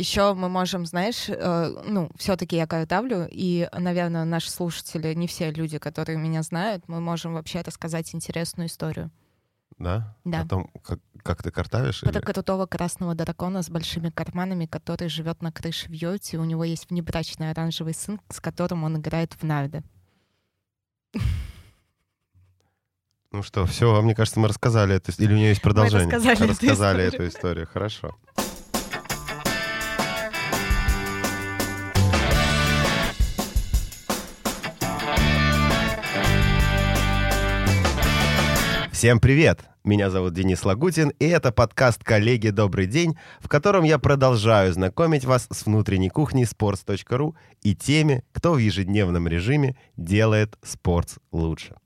Еще мы можем, знаешь, все-таки я картавлю, и, наверное, наши слушатели, не все люди, которые меня знают, мы можем вообще рассказать интересную историю. Да? Да. Потом, как ты картавишь? Про крутого красного дракона с большими карманами, который живет на крыше в йорте. У него есть внебрачный оранжевый сын, с которым он играет в нарды. Ну что, все, мне кажется, мы рассказали эту историю. Или у нее есть продолжение? Мы рассказали эту историю. Хорошо. Всем привет! Меня зовут Денис Лагутин, и это подкаст «Коллеги, добрый день», в котором я продолжаю знакомить вас с внутренней кухней sports.ru и теми, кто в ежедневном режиме делает спорт лучше.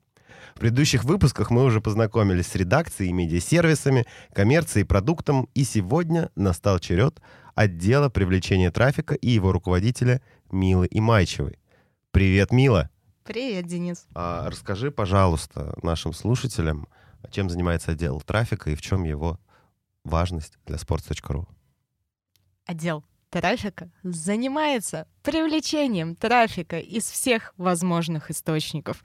В предыдущих выпусках мы уже познакомились с редакцией, медиасервисами, коммерцией, продуктом, и сегодня настал черед отдела привлечения трафика и его руководителя Милы Имайчевой. Привет, Мила! Привет, Денис! Расскажи, пожалуйста, нашим слушателям, чем занимается отдел трафика и в чем его важность для sports.ru? Отдел трафика занимается привлечением трафика из всех возможных источников.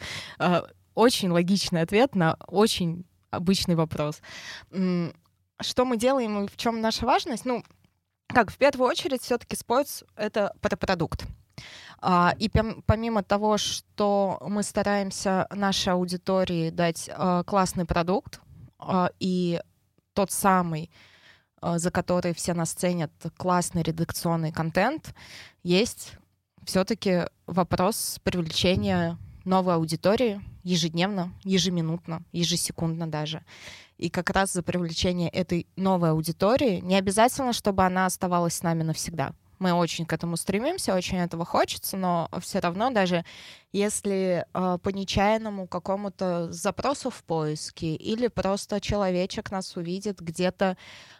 Очень логичный ответ на очень обычный вопрос. Что мы делаем и в чем наша важность? Ну, как в первую очередь, все-таки sports — это продукт. И помимо того, что мы стараемся нашей аудитории дать классный продукт и тот самый, за который все нас ценят, классный редакционный контент, есть все-таки вопрос привлечения новой аудитории ежедневно, ежеминутно, ежесекундно даже. И как раз за привлечение этой новой аудитории не обязательно, чтобы она оставалась с нами навсегда. Мы очень к этому стремимся, очень этого хочется, но все равно даже если по нечаянному какому-то запросу в поиске или просто человечек нас увидит где-то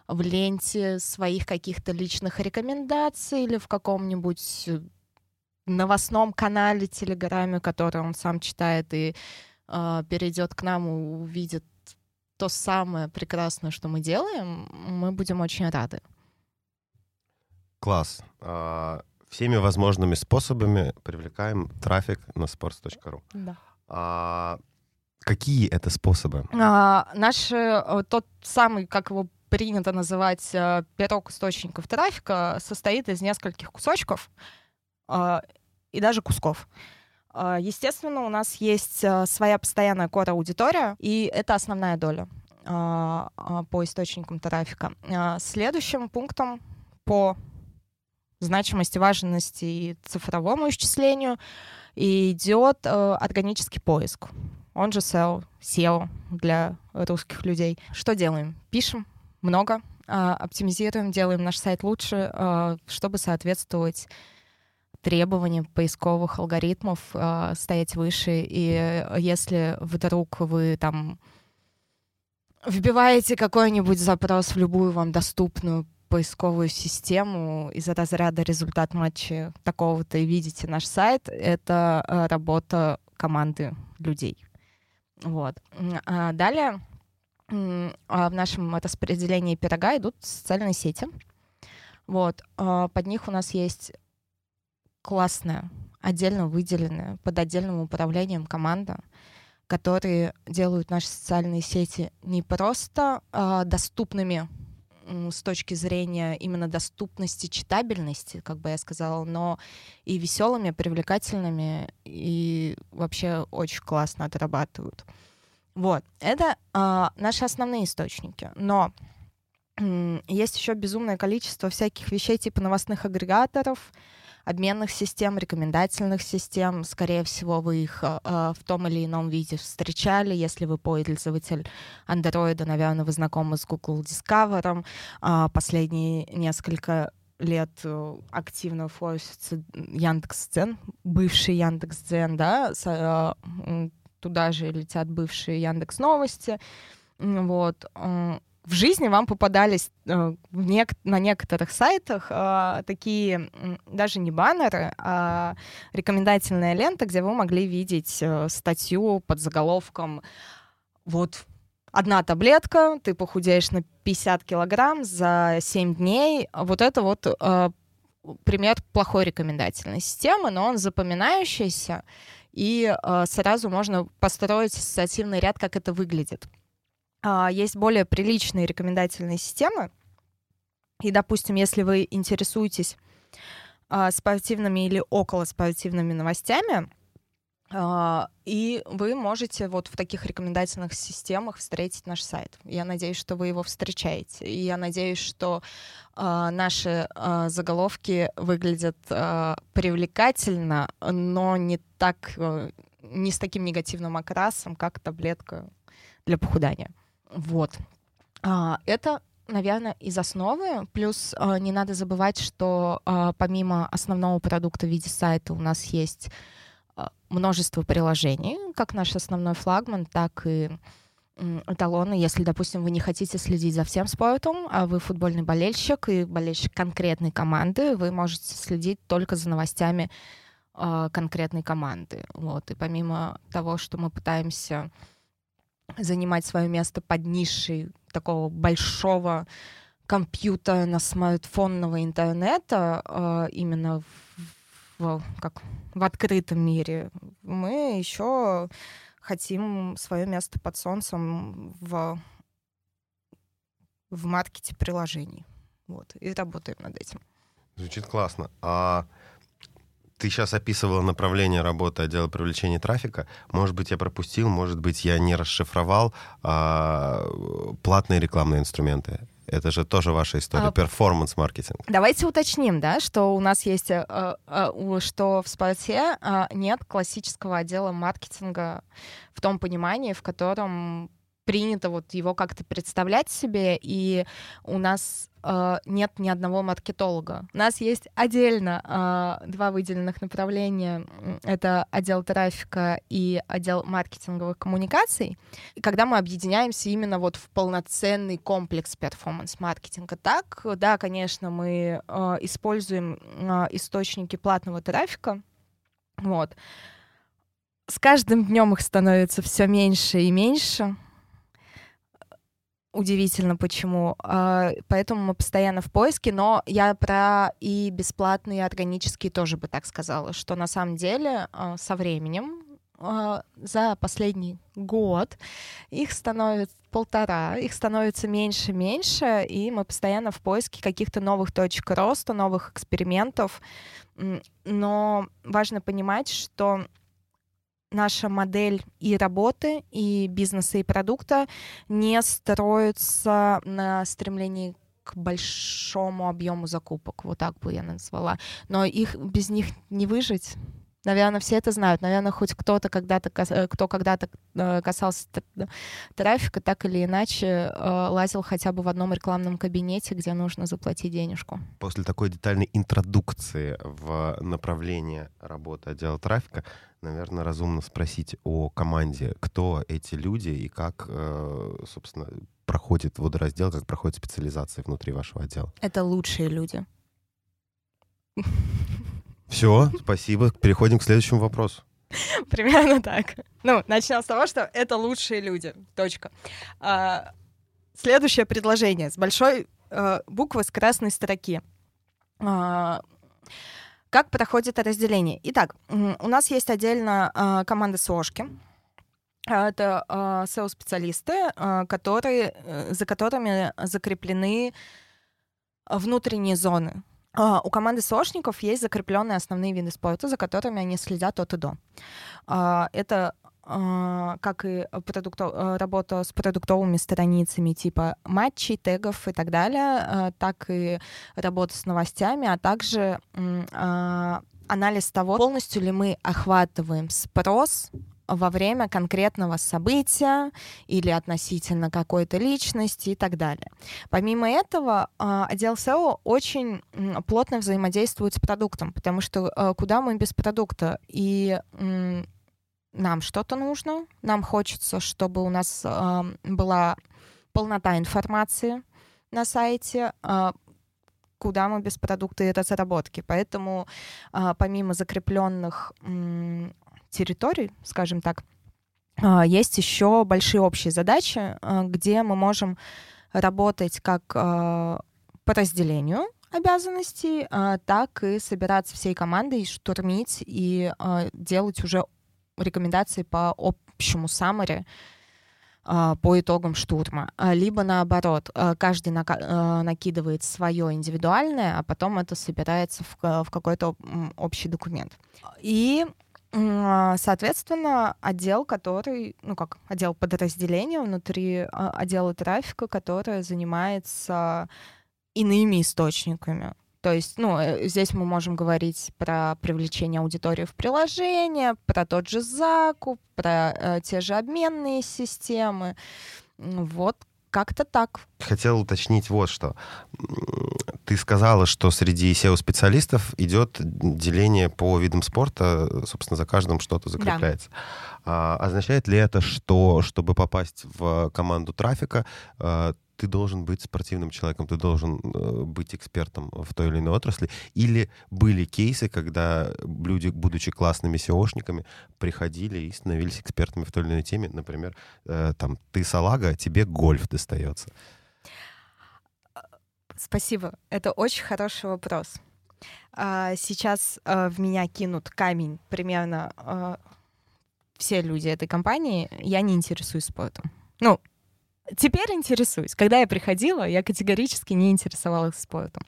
в ленте своих каких-то личных рекомендаций или в каком-нибудь новостном канале Телеграме, который он сам читает и перейдет к нам и увидит то самое прекрасное, что мы делаем, мы будем очень рады. Класс. Всеми возможными способами привлекаем трафик на sports.ru. Да. Какие это способы? Тот самый, как его принято называть, пирог источников трафика, состоит из нескольких кусочков и даже кусков. Естественно, у нас есть своя постоянная core аудитория, и это основная доля по источникам трафика. Следующим пунктом по значимости, важности и цифровому исчислению идет органический поиск. Он же SEO для русских людей. Что делаем? Пишем много, оптимизируем, делаем наш сайт лучше, чтобы соответствовать требованиям поисковых алгоритмов, стоять выше. И если вдруг вы там вбиваете какой-нибудь запрос в любую вам доступную поисковую систему из-за разряда результат матча такого-то и видите наш сайт, это работа команды людей. Вот. А далее в нашем распределении пирога идут социальные сети. Вот. Под них у нас есть классная, отдельно выделенная, под отдельным управлением команда, которые делают наши социальные сети не просто доступными с точки зрения именно доступности, читабельности, как бы я сказала, но и веселыми, привлекательными, и вообще очень классно отрабатывают. Вот. Это наши основные источники. Но есть еще безумное количество всяких вещей типа новостных агрегаторов, обменных систем, рекомендательных систем. Скорее всего, вы их в том или ином виде встречали. Если вы пользователь Android, наверное, вы знакомы с Google Discover. Последние несколько лет активно форсится Яндекс.Дзен, бывший Яндекс.Дзен, да? Туда же летят бывшие Яндекс.Новости. Вот. В жизни вам попадались на некоторых сайтах такие даже не баннеры, а рекомендательная лента, где вы могли видеть статью под заголовком «Вот одна таблетка, ты похудеешь на 50 килограмм за 7 дней». Вот это вот пример плохой рекомендательной системы, но он запоминающийся, и сразу можно построить ассоциативный ряд, как это выглядит. Есть более приличные рекомендательные системы, и, допустим, если вы интересуетесь спортивными или околоспортивными новостями, и вы можете вот в таких рекомендательных системах встретить наш сайт. Я надеюсь, что вы его встречаете. И я надеюсь, что наши заголовки выглядят привлекательно, но не с таким негативным окрасом, как таблетка для похудания. Вот. Это, наверное, из основы. Плюс не надо забывать, что помимо основного продукта в виде сайта у нас есть множество приложений, как наш основной флагман, так и эталоны. Если, допустим, вы не хотите следить за всем спортом, а вы футбольный болельщик и болельщик конкретной команды, вы можете следить только за новостями конкретной команды. Вот. И помимо того, что мы пытаемся занимать свое место под нишей такого большого компьютерно-смартфонного интернета, именно как в открытом мире, мы еще хотим свое место под солнцем в маркете приложений. Вот, и работаем над этим. Звучит классно. А ты сейчас описывала направление работы отдела привлечения трафика. Может быть, я пропустил, может быть, я не расшифровал. Платные рекламные инструменты. Это же тоже ваша история, перформанс-маркетинг. Давайте уточним, да, что у нас есть, что в спорте нет классического отдела маркетинга в том понимании, в котором принято вот его как-то представлять себе, и у нас нет ни одного маркетолога. У нас есть отдельно два выделенных направления. Это отдел трафика и отдел маркетинговых коммуникаций. И когда мы объединяемся именно вот в полноценный комплекс перформанс-маркетинга. Так, да, конечно, мы используем источники платного трафика. Вот. С каждым днем их становится все меньше и меньше. Удивительно, почему. Поэтому мы постоянно в поиске, но я про и бесплатные, и органические тоже бы так сказала, что на самом деле со временем, за последний год, их становится полтора, их становится меньше, и мы постоянно в поиске каких-то новых точек роста, новых экспериментов. Но важно понимать, что наша модель и работы, и бизнеса, и продукта не строится на стремлении к большому объему закупок, вот так бы я назвала. Но без них не выжить. Наверное, все это знают. Наверное, хоть кто-то когда-то касался трафика, так или иначе лазил хотя бы в одном рекламном кабинете, где нужно заплатить денежку. После такой детальной интродукции в направление работы отдела трафика, наверное, разумно спросить о команде, кто эти люди и как, собственно, проходит водораздел, как проходит специализация внутри вашего отдела. Это лучшие люди. Все, спасибо. Переходим к следующему вопросу. Примерно так. Начнем с того, что это лучшие люди. Точка. Следующее предложение с большой буквы, с красной строки. Как проходит разделение? Итак, у нас есть отдельно команда СОшки. Это SEO-специалисты, за которыми закреплены внутренние зоны. У команды СОшников есть закрепленные основные виды спорта, за которыми они следят от и до. Это как и работа с продуктовыми страницами типа матчей, тегов и так далее, так и работа с новостями, а также анализ того, полностью ли мы охватываем спрос во время конкретного события или относительно какой-то личности и так далее. Помимо этого, отдел SEO очень плотно взаимодействует с продуктом, потому что куда мы без продукта? И нам что-то нужно, нам хочется, чтобы у нас была полнота информации на сайте, куда мы без продукта и разработки. Поэтому помимо закрепленных территорий, скажем так, есть еще большие общие задачи, где мы можем работать как по разделению, обязанностей, так и собираться всей командой, штурмить и делать уже рекомендации по общему саммари по итогам штурма. Либо наоборот, каждый накидывает свое индивидуальное, а потом это собирается в какой-то общий документ. И, соответственно, отдел, который, ну как отдел подразделения внутри отдела трафика, который занимается иными источниками. То есть, ну, здесь мы можем говорить про привлечение аудитории в приложение, про тот же закуп, про те же обменные системы. Вот как-то так. Хотел уточнить вот что. Ты сказала, что среди SEO-специалистов идет деление по видам спорта, собственно, за каждым что-то закрепляется. Да. А означает ли это, что, чтобы попасть в команду трафика, ты должен быть спортивным человеком, ты должен быть экспертом в той или иной отрасли? Или были кейсы, когда люди, будучи классными SEO-шниками, приходили и становились экспертами в той или иной теме? Например, там, ты салага, тебе гольф достается. Спасибо. Это очень хороший вопрос. Сейчас в меня кинут камень примерно все люди этой компании. Я не интересуюсь спортом. Ну, теперь интересуюсь. Когда я приходила, я категорически не интересовалась спортом.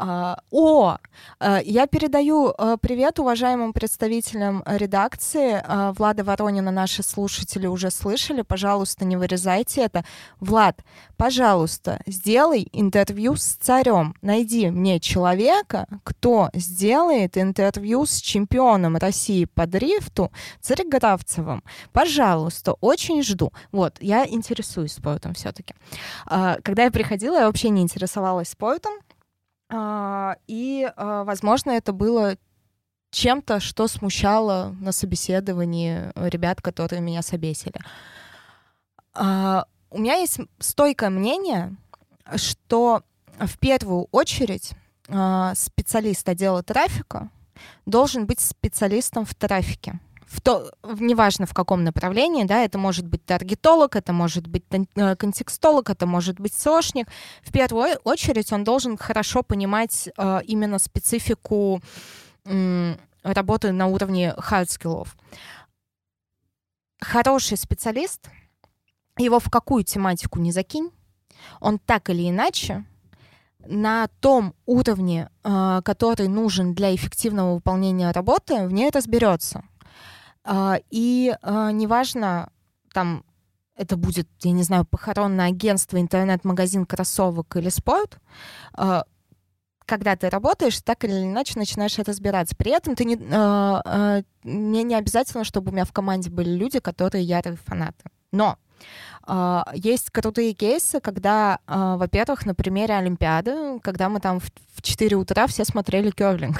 Я передаю привет уважаемым представителям редакции. Влада Воронина наши слушатели уже слышали. Пожалуйста, не вырезайте это. Влад, пожалуйста, сделай интервью с царем. Найди мне человека, кто сделает интервью с чемпионом России по дрифту Цареградцевым. Пожалуйста, очень жду. Вот, я интересуюсь спортом все-таки. Когда я приходила, я вообще не интересовалась спортом. И, возможно, это было чем-то, что смущало на собеседовании ребят, которые меня собесили. У меня есть стойкое мнение, что в первую очередь специалист отдела трафика должен быть специалистом в трафике. Неважно в каком направлении, да, это может быть таргетолог, это может быть контекстолог, это может быть SEOшник. В первую очередь он должен хорошо понимать именно специфику работы на уровне хардскиллов. Хороший специалист, его в какую тематику не закинь, он так или иначе на том уровне, который нужен для эффективного выполнения работы, в ней разберется. И неважно, там это будет, я не знаю, похоронное агентство, интернет-магазин кроссовок или спорт, когда ты работаешь, так или иначе начинаешь разбираться. При этом ты мне не обязательно, чтобы у меня в команде были люди, которые ярые фанаты. Но есть крутые кейсы, когда, во-первых, на примере Олимпиады, когда мы там в 4 утра все смотрели кёрлинг.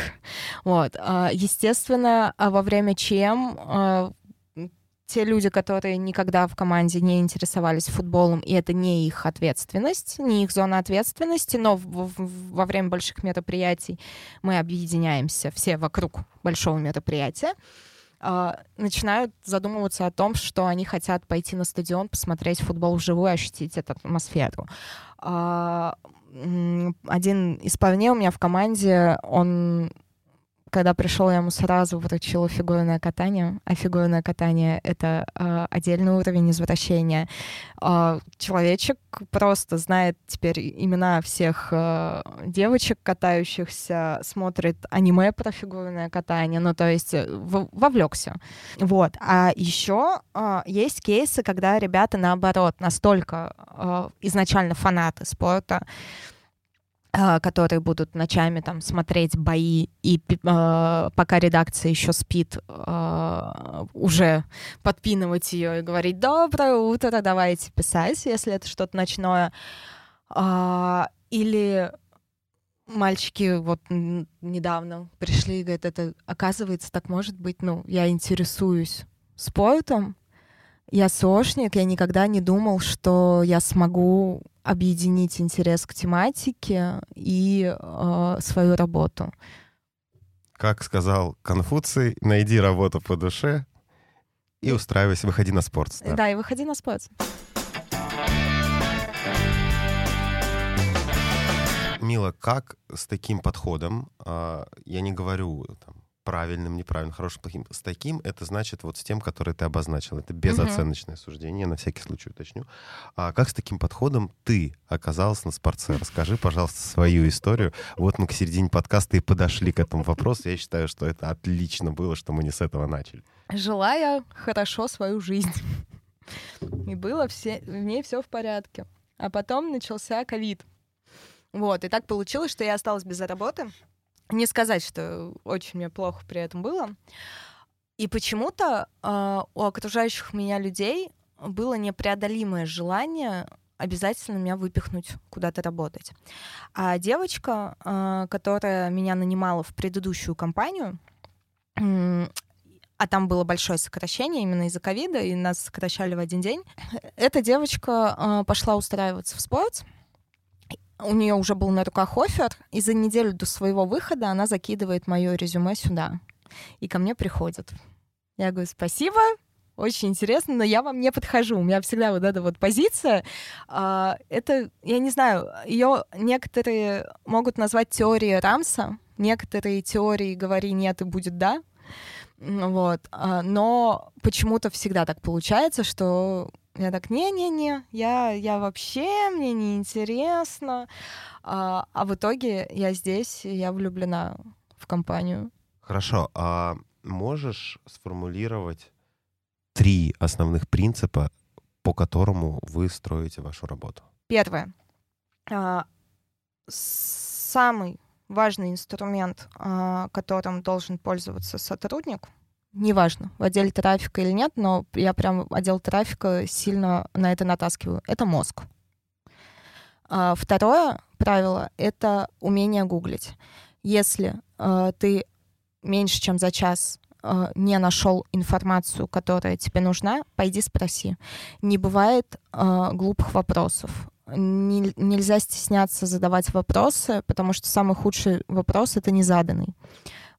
Вот. Естественно, во время ЧМ те люди, которые никогда в команде не интересовались футболом, и это не их ответственность, не их зона ответственности, но во время больших мероприятий мы объединяемся все вокруг большого мероприятия, начинают задумываться о том, что они хотят пойти на стадион, посмотреть футбол вживую, ощутить эту атмосферу. Один из парней у меня в команде, он, когда пришел, я ему сразу вручила фигурное катание, а фигурное катание — это отдельный уровень извращения. Человечек просто знает теперь имена всех девочек, катающихся, смотрит аниме про фигурное катание, ну, то есть вовлекся. Вот. А еще есть кейсы, когда ребята, наоборот, настолько изначально фанаты спорта, которые будут ночами там смотреть бои, и пока редакция еще спит, уже подпинывать ее и говорить «Доброе утро, давайте писать», если это что-то ночное. Или мальчики вот недавно пришли и говорят: это, оказывается, так может быть, ну, я интересуюсь спортом, я сошник, я никогда не думал, что я смогу объединить интерес к тематике и свою работу. Как сказал Конфуций, найди работу по душе и устраивайся, выходи на спорт. Да, и выходи на спорт. Мила, как с таким подходом, я не говорю там, правильным, неправильным, хорошим, плохим, с таким, это значит вот с тем, который ты обозначил, это безоценочное суждение, на всякий случай уточню. А как с таким подходом ты оказалась на спортсе? Расскажи, пожалуйста, свою историю. Вот мы к середине подкаста и подошли к этому вопросу. Я считаю, что это отлично было, что мы не с этого начали. Жила я хорошо свою жизнь. И было в ней все в порядке. А потом начался ковид. Вот, и так получилось, что я осталась без работы. Не сказать, что очень мне плохо при этом было. И почему-то у окружающих меня людей было непреодолимое желание обязательно меня выпихнуть куда-то работать. А девочка, которая меня нанимала в предыдущую компанию, а там было большое сокращение именно из-за ковида, и нас сокращали в один день, эта девочка пошла устраиваться в спорт. У нее уже был на руках оффер, и за неделю до своего выхода она закидывает мое резюме сюда. И ко мне приходит. Я говорю, спасибо, очень интересно, но я вам не подхожу. У меня всегда вот эта вот позиция. Это, я не знаю, ее некоторые могут назвать теорией Рамса, некоторые теории «говори нет и будет да». Вот. Но почему-то всегда так получается, что... Я так, не-не-не, я вообще, мне неинтересно. А в итоге я здесь, я влюблена в компанию. Хорошо. А можешь сформулировать 3 основных принципа, по которому вы строите вашу работу? Первое. Самый важный инструмент, которым должен пользоваться сотрудник, неважно, в отделе трафика или нет, но я прям отдел трафика сильно на это натаскиваю. Это мозг. Второе правило — это умение гуглить. Если ты меньше, чем за час не нашел информацию, которая тебе нужна, пойди спроси. Не бывает глупых вопросов. Нельзя стесняться задавать вопросы, потому что самый худший вопрос — это незаданный.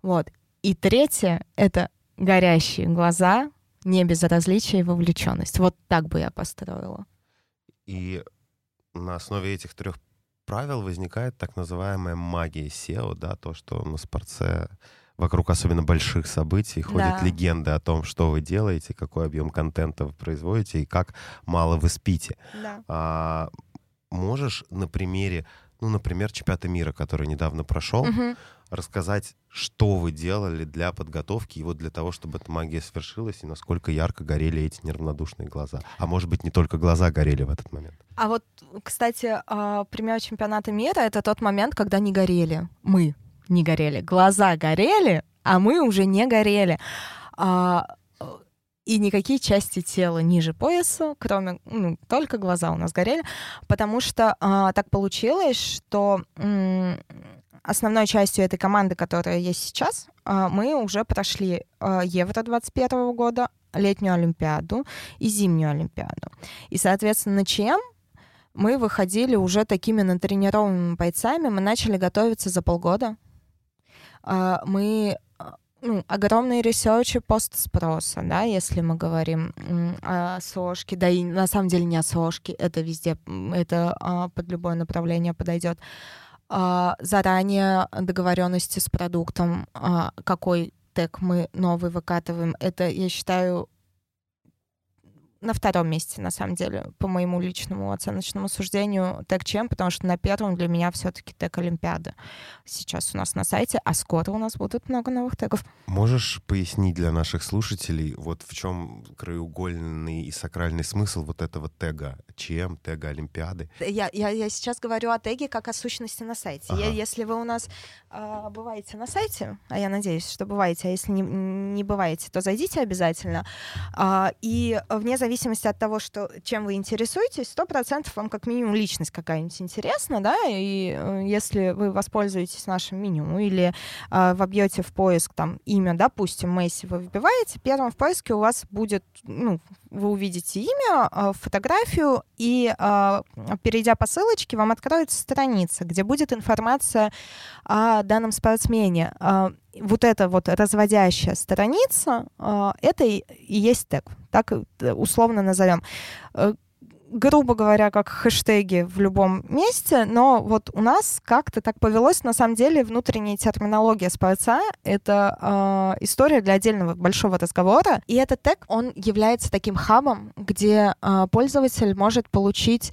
Вот. И третье — это горящие глаза, не безразличие и вовлеченность. Вот так бы я построила. И на основе этих 3 правил возникает так называемая магия SEO, да, то, что на спортсе вокруг особенно больших событий ходят легенды о том, что вы делаете, какой объем контента вы производите и как мало вы спите. Да. Можешь на примере, например, чемпионата мира, который недавно прошел, рассказать, что вы делали для подготовки, и вот для того, чтобы эта магия свершилась, и насколько ярко горели эти неравнодушные глаза. А может быть, не только глаза горели в этот момент. А вот, кстати, премьера чемпионата мира — это тот момент, когда не горели. Мы не горели. Глаза горели, а мы уже не горели. И никакие части тела ниже пояса, кроме только глаза у нас горели, потому что так получилось, что основной частью этой команды, которая есть сейчас, мы уже прошли Евро 2021 года, летнюю Олимпиаду и зимнюю Олимпиаду. И, соответственно, чем мы выходили уже такими натренированными бойцами, мы начали готовиться за полгода. Мы... огромные ресерчи постспроса, да, если мы говорим о СОшке, да и на самом деле не о СОшке, это везде, это под любое направление подойдет. Заранее договоренности с продуктом, какой тег мы новый выкатываем, это, я считаю, на 2-м месте, на самом деле, по моему личному оценочному суждению, тег чем, потому что на 1-м для меня все-таки тег Олимпиады сейчас у нас на сайте, а скоро у нас будут много новых тегов. Можешь пояснить для наших слушателей, вот в чем краеугольный и сакральный смысл вот этого тега чем, тега Олимпиады? Я сейчас говорю о теге как о сущности на сайте. Ага. Если вы у нас бываете на сайте, а я надеюсь, что бываете, а если не бываете, то зайдите обязательно. И вне зависимости от того, чем вы интересуетесь, 100% вам как минимум личность какая-нибудь интересна, да, и если вы воспользуетесь нашим меню или вобьете в поиск там имя, допустим, Месси вы вбиваете, первым в поиске у вас будет, вы увидите имя, фотографию, и, перейдя по ссылочке, вам откроется страница, где будет информация о данном спортсмене. Вот эта вот разводящая страница, это и есть тег, так условно назовем. грубо говоря, как хэштеги в любом месте, но вот у нас как-то так повелось, на самом деле, внутренняя терминология спорта — это история для отдельного большого разговора, и этот тег, он является таким хабом, где пользователь может получить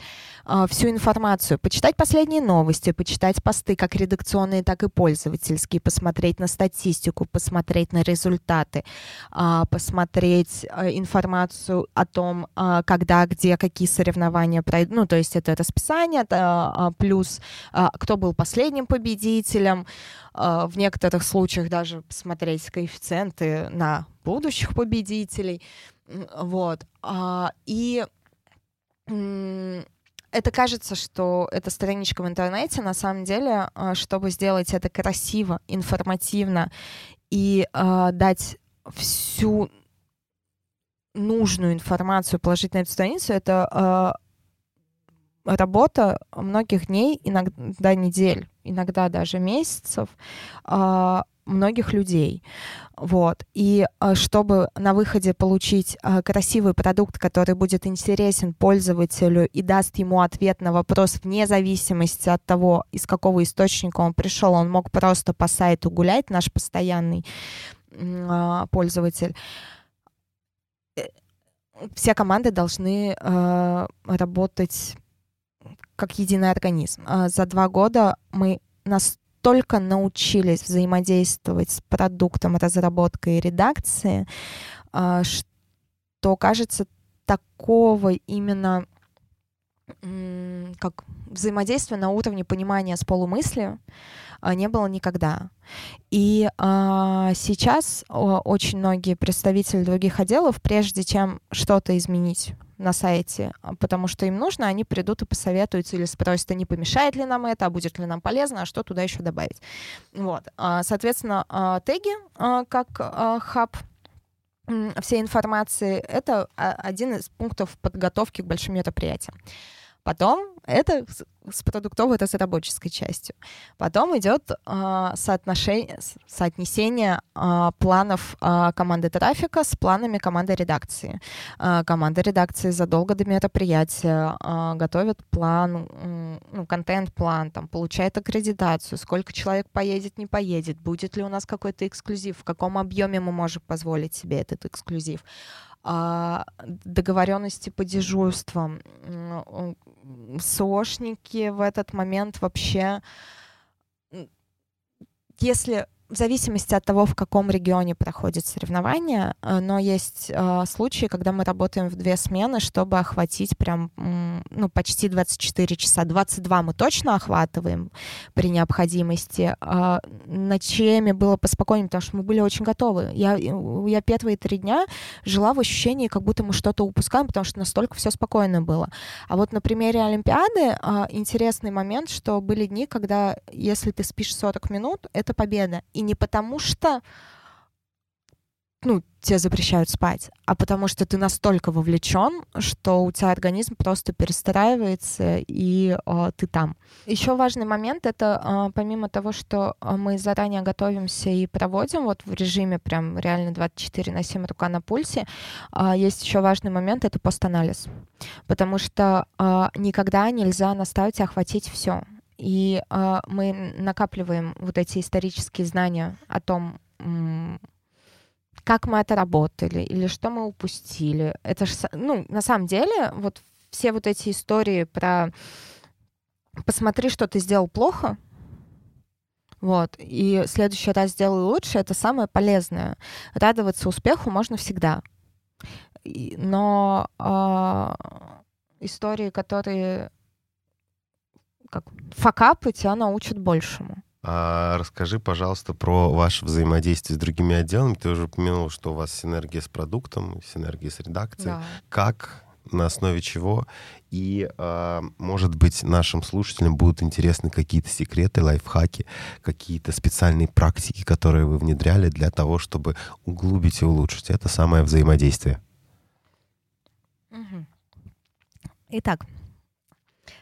всю информацию, почитать последние новости, почитать посты, как редакционные, так и пользовательские, посмотреть на статистику, посмотреть на результаты, посмотреть информацию о том, когда, где, какие соревнования пройдут, ну, то есть это расписание, это плюс кто был последним победителем, в некоторых случаях даже посмотреть коэффициенты на будущих победителей, вот, и это кажется, что это страничка в интернете, на самом деле, чтобы сделать это красиво, информативно и дать всю нужную информацию положить на эту страницу, это работа многих дней, иногда недель, иногда даже месяцев, многих людей. Вот. И чтобы на выходе получить красивый продукт, который будет интересен пользователю и даст ему ответ на вопрос вне зависимости от того, из какого источника он пришел, он мог просто по сайту гулять, наш постоянный пользователь, все команды должны работать как единый организм. За 2 года мы настолько научились взаимодействовать с продуктом, разработкой и редакцией, что, кажется, такого именно как взаимодействия на уровне понимания с полумыслию не было никогда. И сейчас очень многие представители других отделов, прежде чем что-то изменить на сайте, потому что им нужно, они придут и посоветуются или спросят, а не помешает ли нам это, а будет ли нам полезно, а что туда еще добавить. Вот. Соответственно, теги как хаб всей информации — это один из пунктов подготовки к большим мероприятиям. Потом это с продуктовой разработческой частью. Потом идет соотнесение планов команды трафика с планами команды редакции. Команда редакции задолго до мероприятия готовит план, контент-план, там, получает аккредитацию, сколько человек поедет, не поедет, будет ли у нас какой-то эксклюзив, в каком объеме мы можем позволить себе этот эксклюзив, договоренности по дежурствам. СОшники в этот момент вообще, если в зависимости от того, в каком регионе проходит соревнование, но есть случаи, когда мы работаем в 2 смены, чтобы охватить прям почти 24 часа. 22 мы точно охватываем при необходимости. Ночами было поспокойнее, потому что мы были очень готовы. Я первые 3 дня жила в ощущении, как будто мы что-то упускаем, потому что настолько все спокойно было. А вот на примере Олимпиады интересный момент, что были дни, когда если ты спишь 40 минут, это победа. И не потому что тебе запрещают спать, а потому что ты настолько вовлечен, что у тебя организм просто перестраивается, и ты там. Еще важный момент — это помимо того, что мы заранее готовимся и проводим вот в режиме прям реально 24/7 рука на пульсе, есть еще важный момент — это пост-анализ. Потому что никогда нельзя наставить и охватить все. И мы накапливаем вот эти исторические знания о том, как мы отработали или что мы упустили. Это же, на самом деле, вот все вот эти истории про «посмотри, что ты сделал плохо», вот, и в следующий раз сделай лучше — это самое полезное. Радоваться успеху можно всегда. Но истории, которые... как факапы, тебя научат большему. Расскажи, пожалуйста, про ваше взаимодействие с другими отделами. Ты уже упомянул, что у вас синергия с продуктом, синергия с редакцией. Да. Как, на основе чего? И, может быть, нашим слушателям будут интересны какие-то секреты, лайфхаки, какие-то специальные практики, которые вы внедряли для того, чтобы углубить и улучшить это самое взаимодействие. Угу. Итак,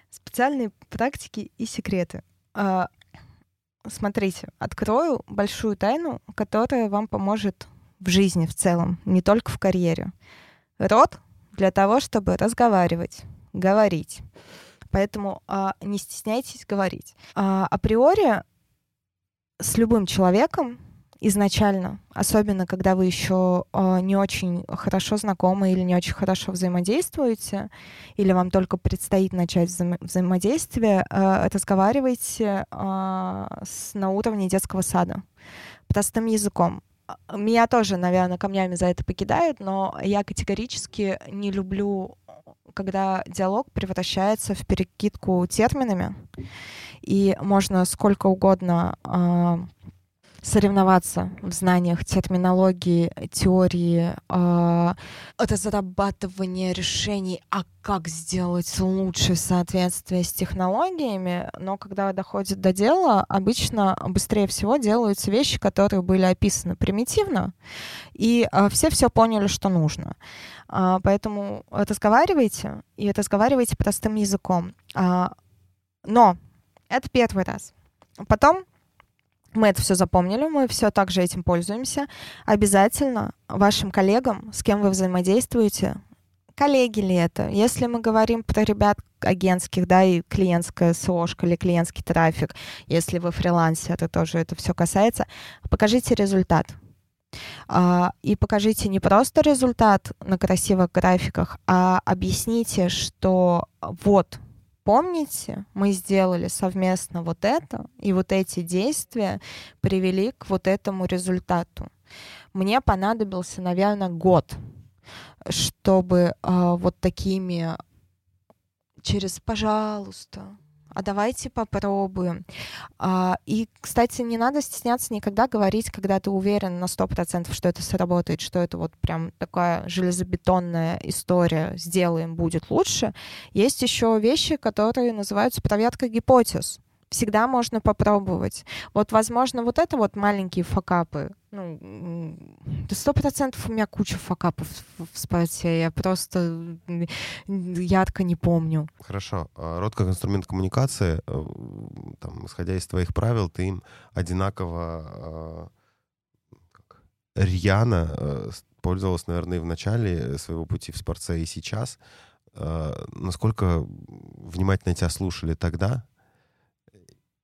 специальные практики и секреты. Смотрите, открою большую тайну, которая вам поможет в жизни в целом, не только в карьере. Рот для того, чтобы разговаривать. говорить. Поэтому не стесняйтесь говорить. Априори с любым человеком изначально, особенно когда вы еще не очень хорошо знакомы или не очень хорошо взаимодействуете, или вам только предстоит начать взаимодействие, разговаривайте на уровне детского сада простым языком. Меня тоже, наверное, камнями за это покидают, но я категорически не люблю, когда диалог превращается в перекидку терминами, и можно сколько угодно соревноваться в знаниях терминологии, теории, разрабатывания решений, а как сделать лучше в соответствии с технологиями, но когда доходит до дела, обычно быстрее всего делаются вещи, которые были описаны примитивно, и все поняли, что нужно. Поэтому разговаривайте, и разговаривайте простым языком. Но это первый раз. Потом мы это все запомнили, мы все также этим пользуемся. Обязательно вашим коллегам, с кем вы взаимодействуете, коллеги ли это? Если мы говорим про ребят агентских, да, и клиентская СОшка или клиентский трафик, если вы фрилансер, это тоже это все касается, покажите результат. И покажите не просто результат на красивых графиках, а объясните, что вот, помните, мы сделали совместно вот это, и вот эти действия привели к вот этому результату. Мне понадобился, наверное, год, чтобы вот такими через «пожалуйста», а давайте попробуем. И, кстати, не надо стесняться никогда говорить, когда ты уверен на 100%, что это сработает, что это вот прям такая железобетонная история, сделаем, будет лучше. Есть еще вещи, которые называются проверка гипотез. Всегда можно попробовать. Вот, возможно, вот это вот маленькие факапы. Ну, 100% у меня куча факапов в спорте. Я просто ярко не помню. Хорошо. Рот как инструмент коммуникации, там, исходя из твоих правил, ты им одинаково рьяно пользовалась, наверное, и в начале своего пути в спорте и сейчас. Насколько внимательно тебя слушали тогда?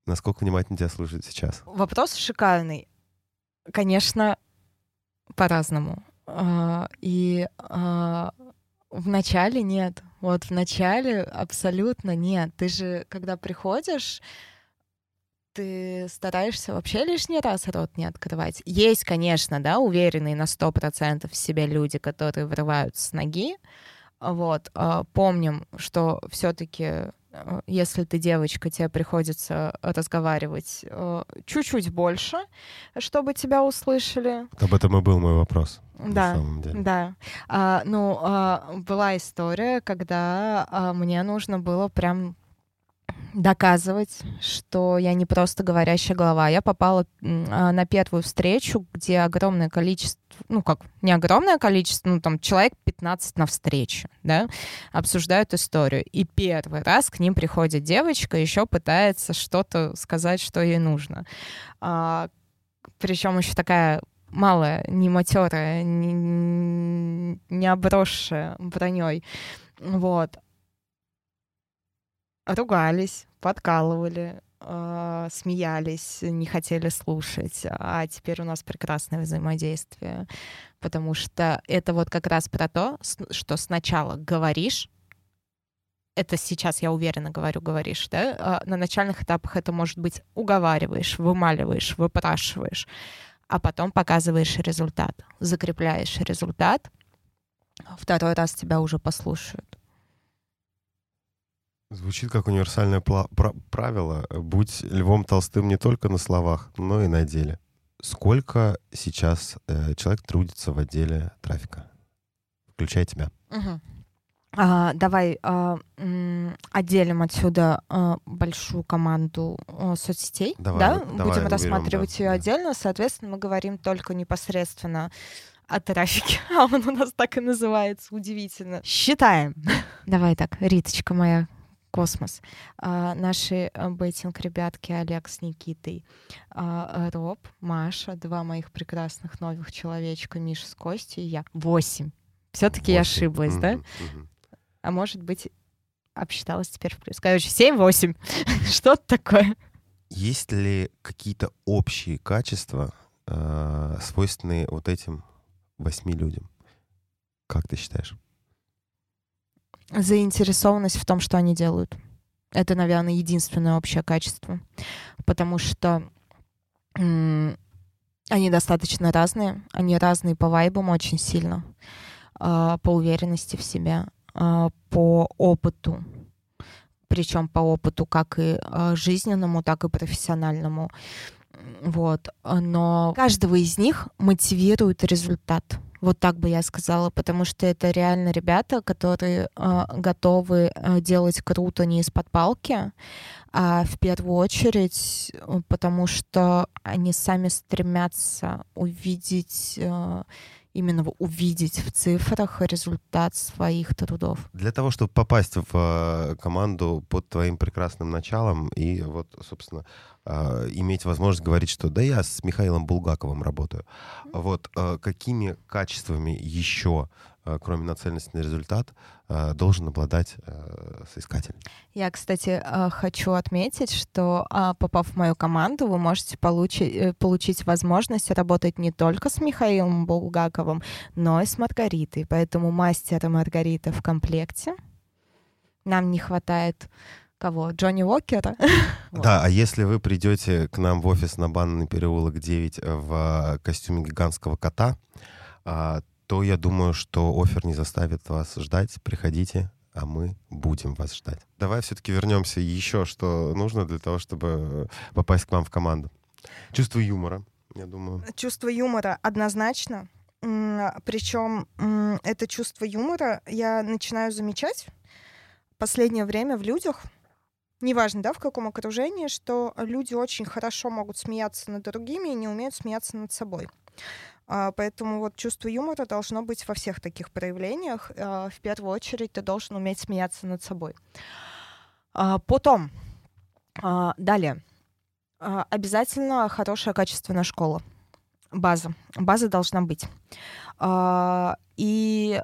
Насколько внимательно тебя слушают сейчас? Вопрос шикарный. Конечно, по-разному. И в начале нет. Вот в начале абсолютно нет. Ты же, когда приходишь, ты стараешься вообще лишний раз рот не открывать. Есть, конечно, да, уверенные на 100% в себе люди, которые врываются с ноги. Вот. Помним, что все-таки, если ты девочка, тебе приходится разговаривать чуть-чуть больше, чтобы тебя услышали. Об этом и был мой вопрос. Да, на самом деле. Да. Была история, когда мне нужно было прям доказывать, что я не просто говорящая голова. Я попала на первую встречу, где огромное количество, человек 15 на встрече, да, обсуждают историю. И первый раз к ним приходит девочка, еще пытается что-то сказать, что ей нужно. Причем еще такая малая, не матерая, не обросшая броней. Вот. Ругались, подкалывали, смеялись, не хотели слушать. А теперь у нас прекрасное взаимодействие. Потому что это вот как раз про то, что сначала говоришь, это сейчас я уверенно говоришь, да? На начальных этапах это может быть уговариваешь, вымаливаешь, выпрашиваешь, а потом показываешь результат, закрепляешь результат. Второй раз тебя уже послушают. Звучит как универсальное правило. Будь львом толстым не только на словах, но и на деле. Сколько сейчас человек трудится в отделе трафика? Включая тебя. Угу. Давай отделим отсюда большую команду соцсетей. Давай, будем рассматривать ее отдельно. Соответственно, мы говорим только непосредственно о трафике, а он у нас так и называется. Удивительно. Считаем. Давай так, Риточка моя. Космос. Наши бейтинг-ребятки Олег с Никитой, Роб, Маша, два моих прекрасных новых человечка, Миша с Костей и я. 8. Все-таки я ошиблась, да? А может быть, обсчиталась теперь в плюс. Короче, 7-8. Что-то такое. Есть ли какие-то общие качества, свойственные вот этим 8 людям? Как ты считаешь? Заинтересованность в том, что они делают. Это, наверное, единственное общее качество. Потому что они достаточно разные. Они разные по вайбам очень сильно. По уверенности в себе. По опыту. Причем по опыту как и жизненному, так и профессиональному. Вот. Но каждого из них мотивирует результат. Вот так бы я сказала, потому что это реально ребята, которые готовы делать круто не из-под палки, а в первую очередь, потому что они сами стремятся увидеть, именно увидеть в цифрах результат своих трудов. Для того, чтобы попасть в команду под твоим прекрасным началом и вот, собственно, иметь возможность говорить, что да, я с Михаилом Булгаковым работаю. Вот какими качествами еще, кроме нацеленности на результат, должен обладать соискатель? Я, кстати, хочу отметить, что, попав в мою команду, вы можете получить возможность работать не только с Михаилом Булгаковым, но и с Маргаритой. Поэтому мастер и Маргарита в комплекте. Нам не хватает... Кого? Джонни Уокера? Да, а если вы придете к нам в офис на Банный переулок 9 в костюме гигантского кота, то я думаю, что оффер не заставит вас ждать. Приходите, а мы будем вас ждать. Давай все-таки вернемся еще, что нужно для того, чтобы попасть к вам в команду. Чувство юмора, я думаю. Чувство юмора однозначно. Причем это чувство юмора я начинаю замечать в последнее время в людях. Неважно, да, в каком окружении, что люди очень хорошо могут смеяться над другими и не умеют смеяться над собой. Поэтому вот чувство юмора должно быть во всех таких проявлениях. В первую очередь ты должен уметь смеяться над собой. Потом, далее, обязательно хорошая качественная школа. База. База должна быть. И...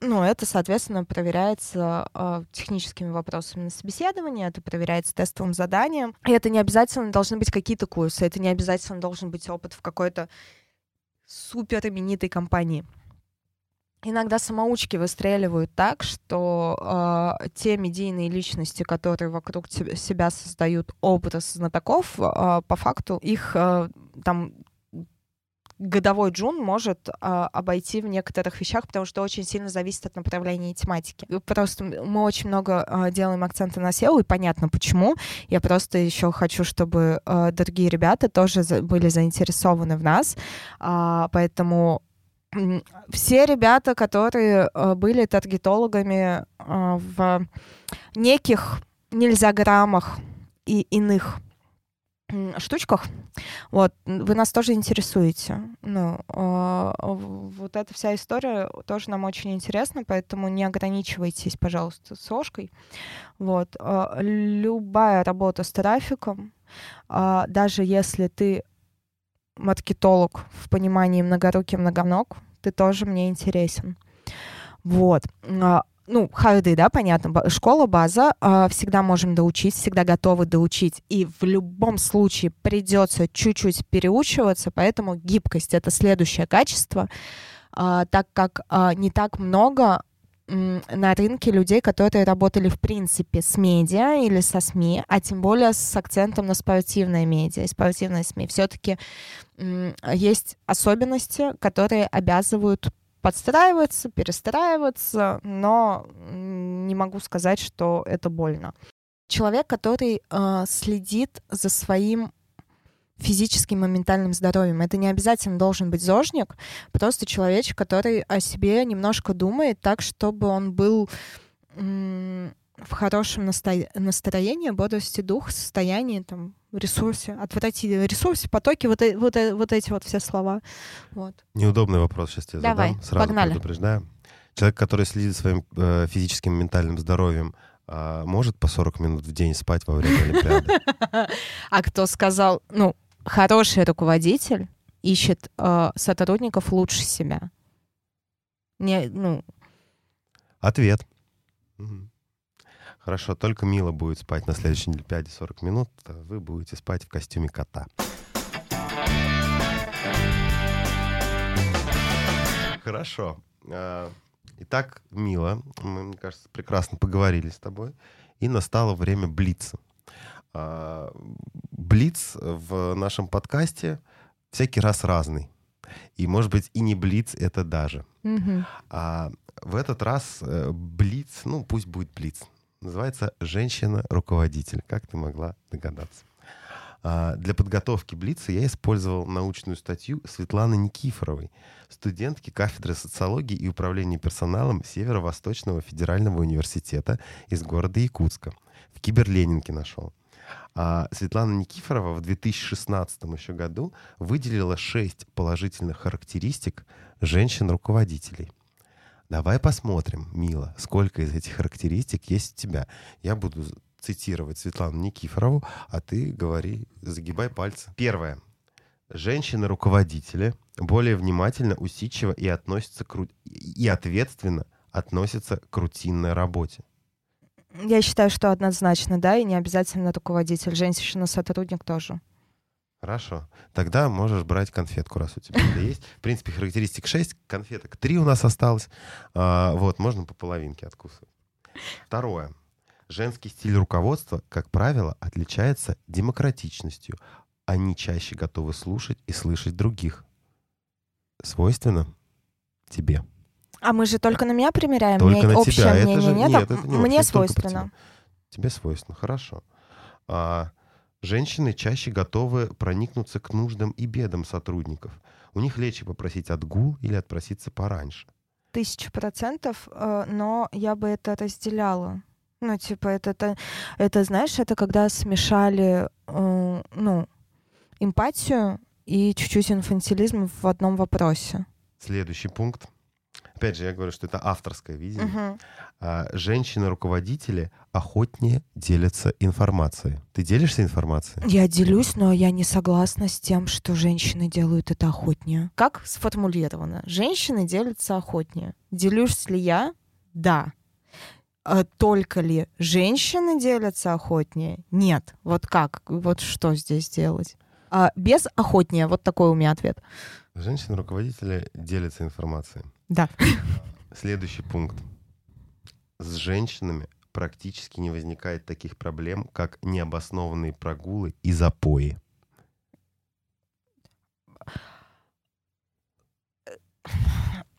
Ну, это, соответственно, проверяется техническими вопросами на собеседовании, это проверяется тестовым заданием. И это не обязательно должны быть какие-то курсы, это не обязательно должен быть опыт в какой-то супер именитой компании. Иногда самоучки выстреливают так, что те медийные личности, которые вокруг себя создают образ знатоков, по факту их там... Годовой джун может обойти в некоторых вещах, потому что очень сильно зависит от направления и тематики. Просто мы очень много делаем акценты на SEO, и понятно почему. Я просто еще хочу, чтобы дорогие ребята тоже были заинтересованы в нас. Поэтому все ребята, которые были таргетологами в неких нельзяграммах и иных штучках, вот, вы нас тоже интересуете. Ну, вот эта вся история тоже нам очень интересна, поэтому не ограничивайтесь, пожалуйста, с ложкой. Вот. Любая работа с трафиком, даже если ты маркетолог в понимании многорукий, многоног, ты тоже мне интересен. Вот. Ну, харды, да, понятно, школа, база, всегда можем доучить, всегда готовы доучить, и в любом случае придется чуть-чуть переучиваться, поэтому гибкость — это следующее качество, так как не так много на рынке людей, которые работали, в принципе, с медиа или со СМИ, а тем более с акцентом на спортивное медиа и спортивные СМИ. Все-таки есть особенности, которые обязывают подстраиваться, перестраиваться, но не могу сказать, что это больно. Человек, который следит за своим физическим и ментальным здоровьем. Это не обязательно должен быть зожник, просто человечек, который о себе немножко думает так, чтобы он был в хорошем настроении, бодрости духа, состоянии, там, ресурсе, отвратительном ресурсе, потоке, вот эти вот все слова. Вот. Неудобный вопрос сейчас тебе Давай, задам. Сразу погнали. Предупреждаю. Человек, который следит за своим физическим и ментальным здоровьем, может по 40 минут в день спать во время Олимпиады? А кто сказал? Ну, хороший руководитель ищет сотрудников лучше себя. Ответ. Хорошо, только Мила будет спать на следующей Олимпиаде 40 минут, а вы будете спать в костюме кота. Хорошо. Итак, Мила, мы, мне кажется, прекрасно поговорили с тобой. И настало время блица. Блиц в нашем подкасте всякий раз разный. И, может быть, и не блиц это даже. Mm-hmm. А в этот раз блиц, ну, пусть будет блиц, называется «Женщина-руководитель». Как ты могла догадаться? Для подготовки блица я использовал научную статью Светланы Никифоровой, студентки кафедры социологии и управления персоналом Северо-Восточного федерального университета из города Якутска. В Киберленинке нашел. Светлана Никифорова в 2016 еще году выделила 6 положительных характеристик женщин-руководителей. Давай посмотрим, Мила, сколько из этих характеристик есть у тебя. Я буду цитировать Светлану Никифорову, а ты говори, загибай пальцы. Первое. Женщины-руководители более внимательно, усидчиво и ответственно относятся к рутинной работе. Я считаю, что однозначно, да, и не обязательно руководитель. Женщина-сотрудник тоже. Хорошо. Тогда можешь брать конфетку, раз у тебя это есть. В принципе, характеристик 6, конфеток 3 у нас осталось. Вот, можно по половинке откусывать. Второе. Женский стиль руководства, как правило, отличается демократичностью. Они чаще готовы слушать и слышать других. Свойственно тебе. А мы же только на меня примеряем? Только на общее тебя. Мнение это же, нет, это не мне свойственно. Тебе свойственно, хорошо. Женщины чаще готовы проникнуться к нуждам и бедам сотрудников. У них легче попросить отгул или отпроситься пораньше. 1000%, но я бы это разделяла. Ну, типа, это знаешь, это когда смешали, эмпатию и чуть-чуть инфантилизм в одном вопросе. Следующий пункт. Опять же, я говорю, что это авторское видение. Uh-huh. Женщины-руководители охотнее делятся информацией. Ты делишься информацией? Я делюсь, но я не согласна с тем, что женщины делают это охотнее. Как сформулировано? Женщины делятся охотнее. Делюсь ли я? Да. Только ли женщины делятся охотнее? Нет. Вот как? Вот что здесь делать? Без охотнее. Вот такой у меня ответ. Женщины-руководители делятся информацией. Да. Следующий пункт. С женщинами практически не возникает таких проблем, как необоснованные прогулы и запои.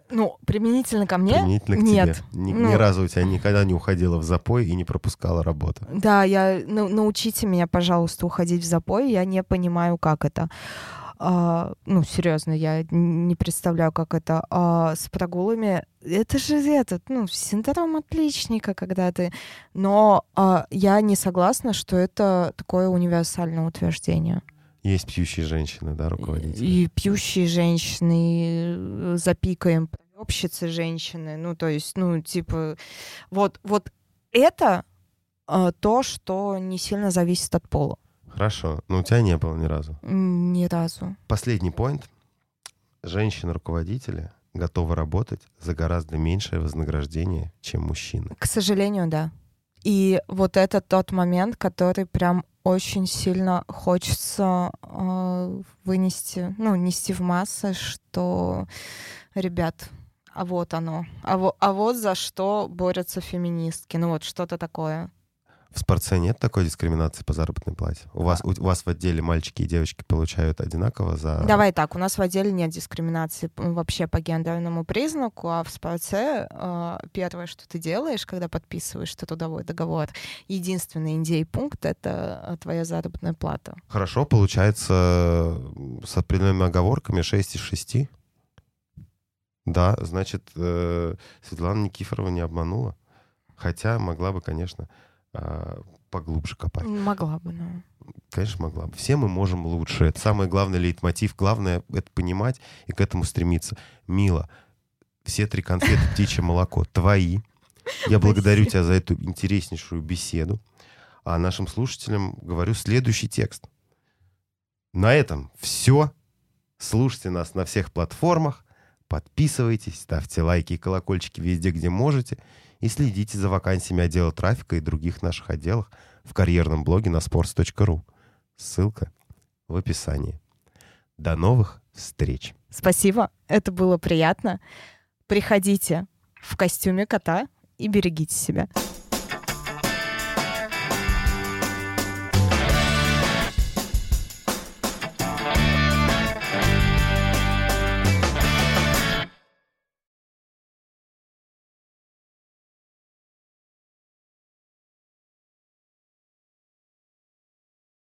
Ну, применительно ко мне? Применительно к нет. Тебе. Ни разу у тебя никогда не уходила в запой и не пропускала работу. Да, научите меня, пожалуйста, уходить в запой. Я не понимаю, как это. Серьезно, я не представляю, как это. С прогулами это же синдром отличника, когда ты... Но я не согласна, что это такое универсальное утверждение. Есть пьющие женщины, да, руководители? И пьющие женщины, и запикаем, общицы женщины. Вот это то, что не сильно зависит от пола. Хорошо, но у тебя не было ни разу? Ни разу. Последний поинт. Женщины-руководители готовы работать за гораздо меньшее вознаграждение, чем мужчины. К сожалению, да. И вот это тот момент, который прям очень сильно хочется вынести, нести в массы, что, ребят, а вот оно, а вот за что борются феминистки, что-то такое. В спорте нет такой дискриминации по заработной плате? У вас в отделе мальчики и девочки получают одинаково за... Давай так, у нас в отделе нет дискриминации вообще по гендерному признаку, а в спорте первое, что ты делаешь, когда подписываешь трудовой договор, единственный индей-пункт — это твоя заработная плата. Хорошо, получается, с определенными оговорками 6 из 6. Да, значит, Светлана Никифорова не обманула. Хотя могла бы, конечно... поглубже копать. Могла бы, но... Конечно, могла бы. Все мы можем лучше. Это самый главный лейтмотив. Главное — это понимать и к этому стремиться. Мила, все 3 конфеты «Птичье молоко» твои. Я благодарю тебя за эту интереснейшую беседу. А нашим слушателям говорю следующий текст. На этом все. Слушайте нас на всех платформах. Подписывайтесь, ставьте лайки и колокольчики везде, где можете, и следите за вакансиями отдела трафика и других наших отделах в карьерном блоге на sports.ru. Ссылка в описании. До новых встреч! Спасибо, это было приятно. Приходите в костюме кота и берегите себя.